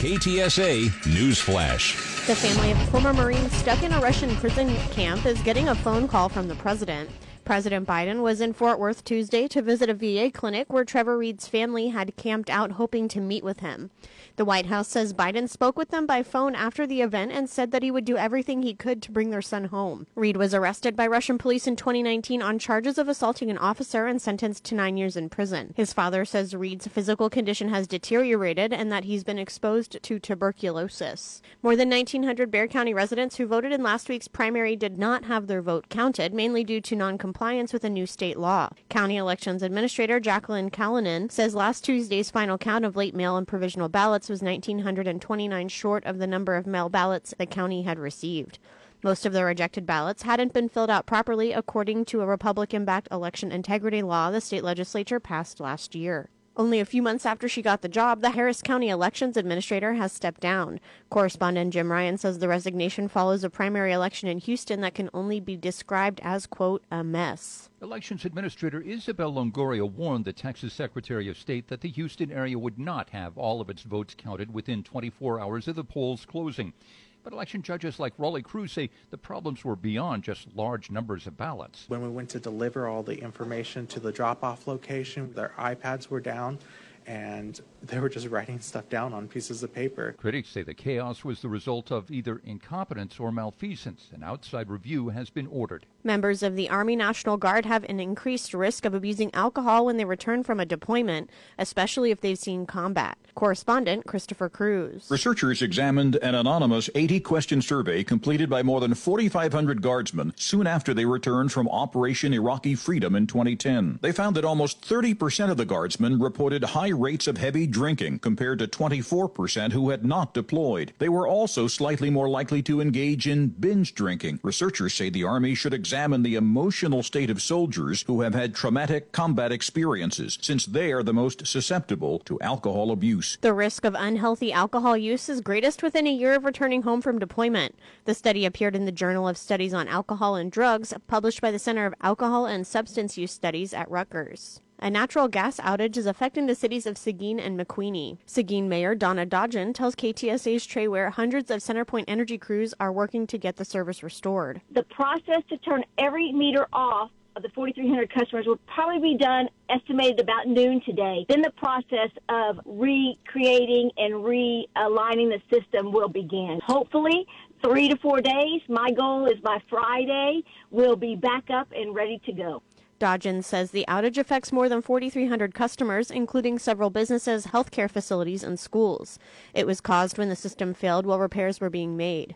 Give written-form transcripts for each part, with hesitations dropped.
KTSA News Flash. The family of former Marines stuck in a Russian prison camp is getting a phone call from the president. President Biden was in Fort Worth Tuesday to visit a VA clinic where Trevor Reed's family had camped out hoping to meet with him. The White House says Biden spoke with them by phone after the event and said that he would do everything he could to bring their son home. Reed was arrested by Russian police in 2019 on charges of assaulting an officer and sentenced to 9 years in prison. His father says Reed's physical condition has deteriorated and that he's been exposed to tuberculosis. More than 1,900 Bexar County residents who voted in last week's primary did not have their vote counted, mainly due to non-compliance with a new state law. County Elections Administrator Jacqueline Callanan says last Tuesday's final count of late mail and provisional ballots was 1,929 short of the number of mail ballots the county had received. Most of the rejected ballots hadn't been filled out properly, according to a Republican-backed election integrity law the state legislature passed last year. Only a few months after she got the job, the Harris County Elections Administrator has stepped down. Correspondent Jim Ryan says the resignation follows a primary election in Houston that can only be described as, quote, a mess. Elections Administrator Isabel Longoria warned the Texas Secretary of State that the Houston area would not have all of its votes counted within 24 hours of the polls closing. But election judges like Raleigh Cruz say the problems were beyond just large numbers of ballots. When we went to deliver all the information to the drop-off location, their iPads were down, and they were just writing stuff down on pieces of paper. Critics say the chaos was the result of either incompetence or malfeasance. An outside review has been ordered. Members of the Army National Guard have an increased risk of abusing alcohol when they return from a deployment, especially if they've seen combat. Correspondent Christopher Cruz. Researchers examined an anonymous 80-question survey completed by more than 4,500 Guardsmen soon after they returned from Operation Iraqi Freedom in 2010. They found that almost 30% of the Guardsmen reported high rates of heavy drinking compared to 24% who had not deployed. They were also slightly more likely to engage in binge drinking. Researchers say the Army should examine the emotional state of soldiers who have had traumatic combat experiences, since they are the most susceptible to alcohol abuse. The risk of unhealthy alcohol use is greatest within a year of returning home from deployment. The study appeared in the Journal of Studies on Alcohol and Drugs, published by the Center of Alcohol and Substance Use Studies at Rutgers. A natural gas outage is affecting the cities of Seguin and McQueenie. Seguin Mayor Donna Dodgen tells KTSA's Trey Ware hundreds of Centerpoint Energy crews are working to get the service restored. The process to turn every meter off of the 4,300 customers will probably be done estimated about noon today. Then the process of recreating and realigning the system will begin. Hopefully, 3 to 4 days. My goal is by Friday, we'll be back up and ready to go. Dodgen says the outage affects more than 4,300 customers, including several businesses, healthcare facilities, and schools. It was caused when the system failed while repairs were being made.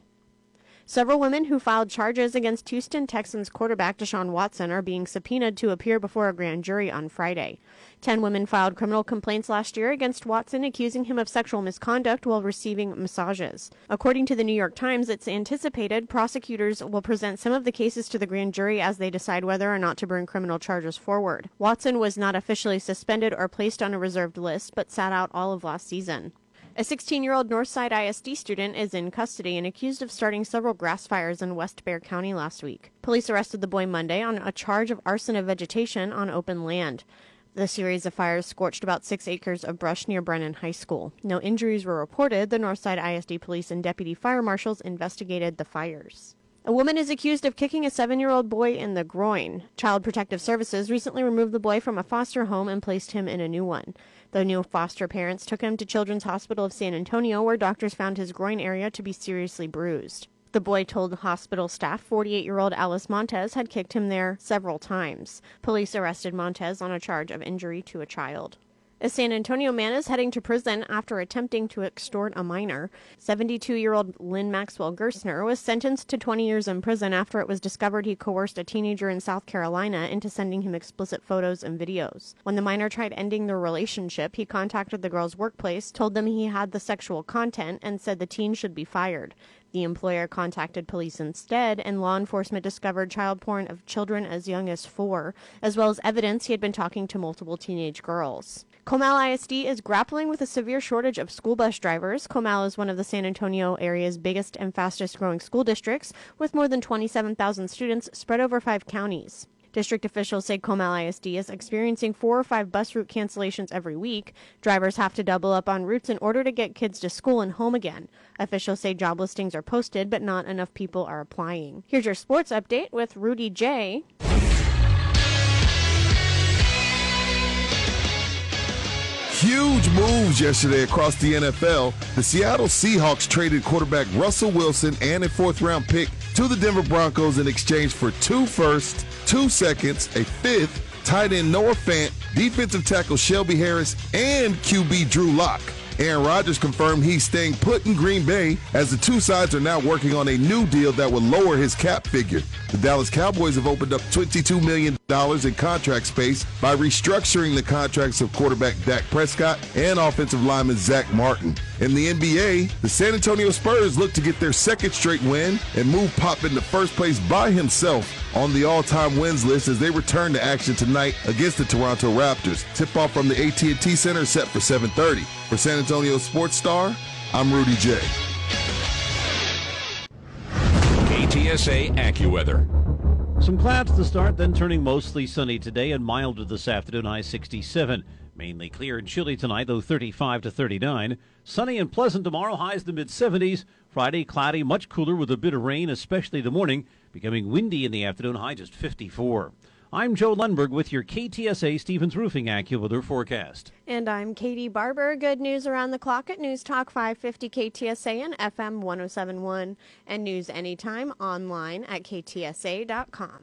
Several women who filed charges against Houston Texans quarterback Deshaun Watson are being subpoenaed to appear before a grand jury on Friday. 10 women filed criminal complaints last year against Watson, accusing him of sexual misconduct while receiving massages. According to the New York Times, it's anticipated prosecutors will present some of the cases to the grand jury as they decide whether or not to bring criminal charges forward. Watson was not officially suspended or placed on a reserved list, but sat out all of last season. A 16-year-old Northside ISD student is in custody and accused of starting several grass fires in West Bexar County last week. Police arrested the boy Monday on a charge of arson of vegetation on open land. The series of fires scorched about 6 acres of brush near Brennan High School. No injuries were reported. The Northside ISD police and deputy fire marshals investigated the fires. A woman is accused of kicking a 7-year-old boy in the groin. Child Protective Services recently removed the boy from a foster home and placed him in a new one. The new foster parents took him to Children's Hospital of San Antonio, where doctors found his groin area to be seriously bruised. The boy told hospital staff 48-year-old Alice Montez had kicked him there several times. Police arrested Montez on a charge of injury to a child. A San Antonio man is heading to prison after attempting to extort a minor. 72-year-old Lynn Maxwell Gerstner was sentenced to 20 years in prison after it was discovered he coerced a teenager in South Carolina into sending him explicit photos and videos. When the minor tried ending their relationship, he contacted the girl's workplace, told them he had the sexual content, and said the teen should be fired. The employer contacted police instead, and law enforcement discovered child porn of children as young as 4, as well as evidence he had been talking to multiple teenage girls. Comal ISD is grappling with a severe shortage of school bus drivers. Comal is one of the San Antonio area's biggest and fastest growing school districts, with more than 27,000 students spread over 5 counties. District officials say Comal ISD is experiencing 4 or 5 bus route cancellations every week. Drivers have to double up on routes in order to get kids to school and home again. Officials say job listings are posted, but not enough people are applying. Here's your sports update with Rudy J. Huge moves yesterday across the NFL. The Seattle Seahawks traded quarterback Russell Wilson and a fourth-round pick to the Denver Broncos in exchange for 2 firsts, 2 seconds, a fifth, tight end Noah Fant, defensive tackle Shelby Harris, and QB Drew Locke. Aaron Rodgers confirmed he's staying put in Green Bay as the two sides are now working on a new deal that will lower his cap figure. The Dallas Cowboys have opened up $22 million in contract space by restructuring the contracts of quarterback Dak Prescott and offensive lineman Zach Martin. In the NBA, the San Antonio Spurs look to get their 2nd straight win and move Pop into 1st place by himself on the all-time wins list as they return to action tonight against the Toronto Raptors. Tip-off from the AT&T Center set for 7:30. For San Antonio Sports Star, I'm Rudy J. KTSA AccuWeather. Some clouds to start, then turning mostly sunny today and milder this afternoon, I-67. Mainly clear and chilly tonight, though 35 to 39. Sunny and pleasant tomorrow, highs to mid-70s. Friday, cloudy, much cooler with a bit of rain, especially the morning. Becoming windy in the afternoon, high just 54. I'm Joe Lundberg with your KTSA Stevens Roofing AccuWeather forecast. And I'm Katie Barber. Good news around the clock at News Talk 550 KTSA and FM 1071. And news anytime online at ktsa.com.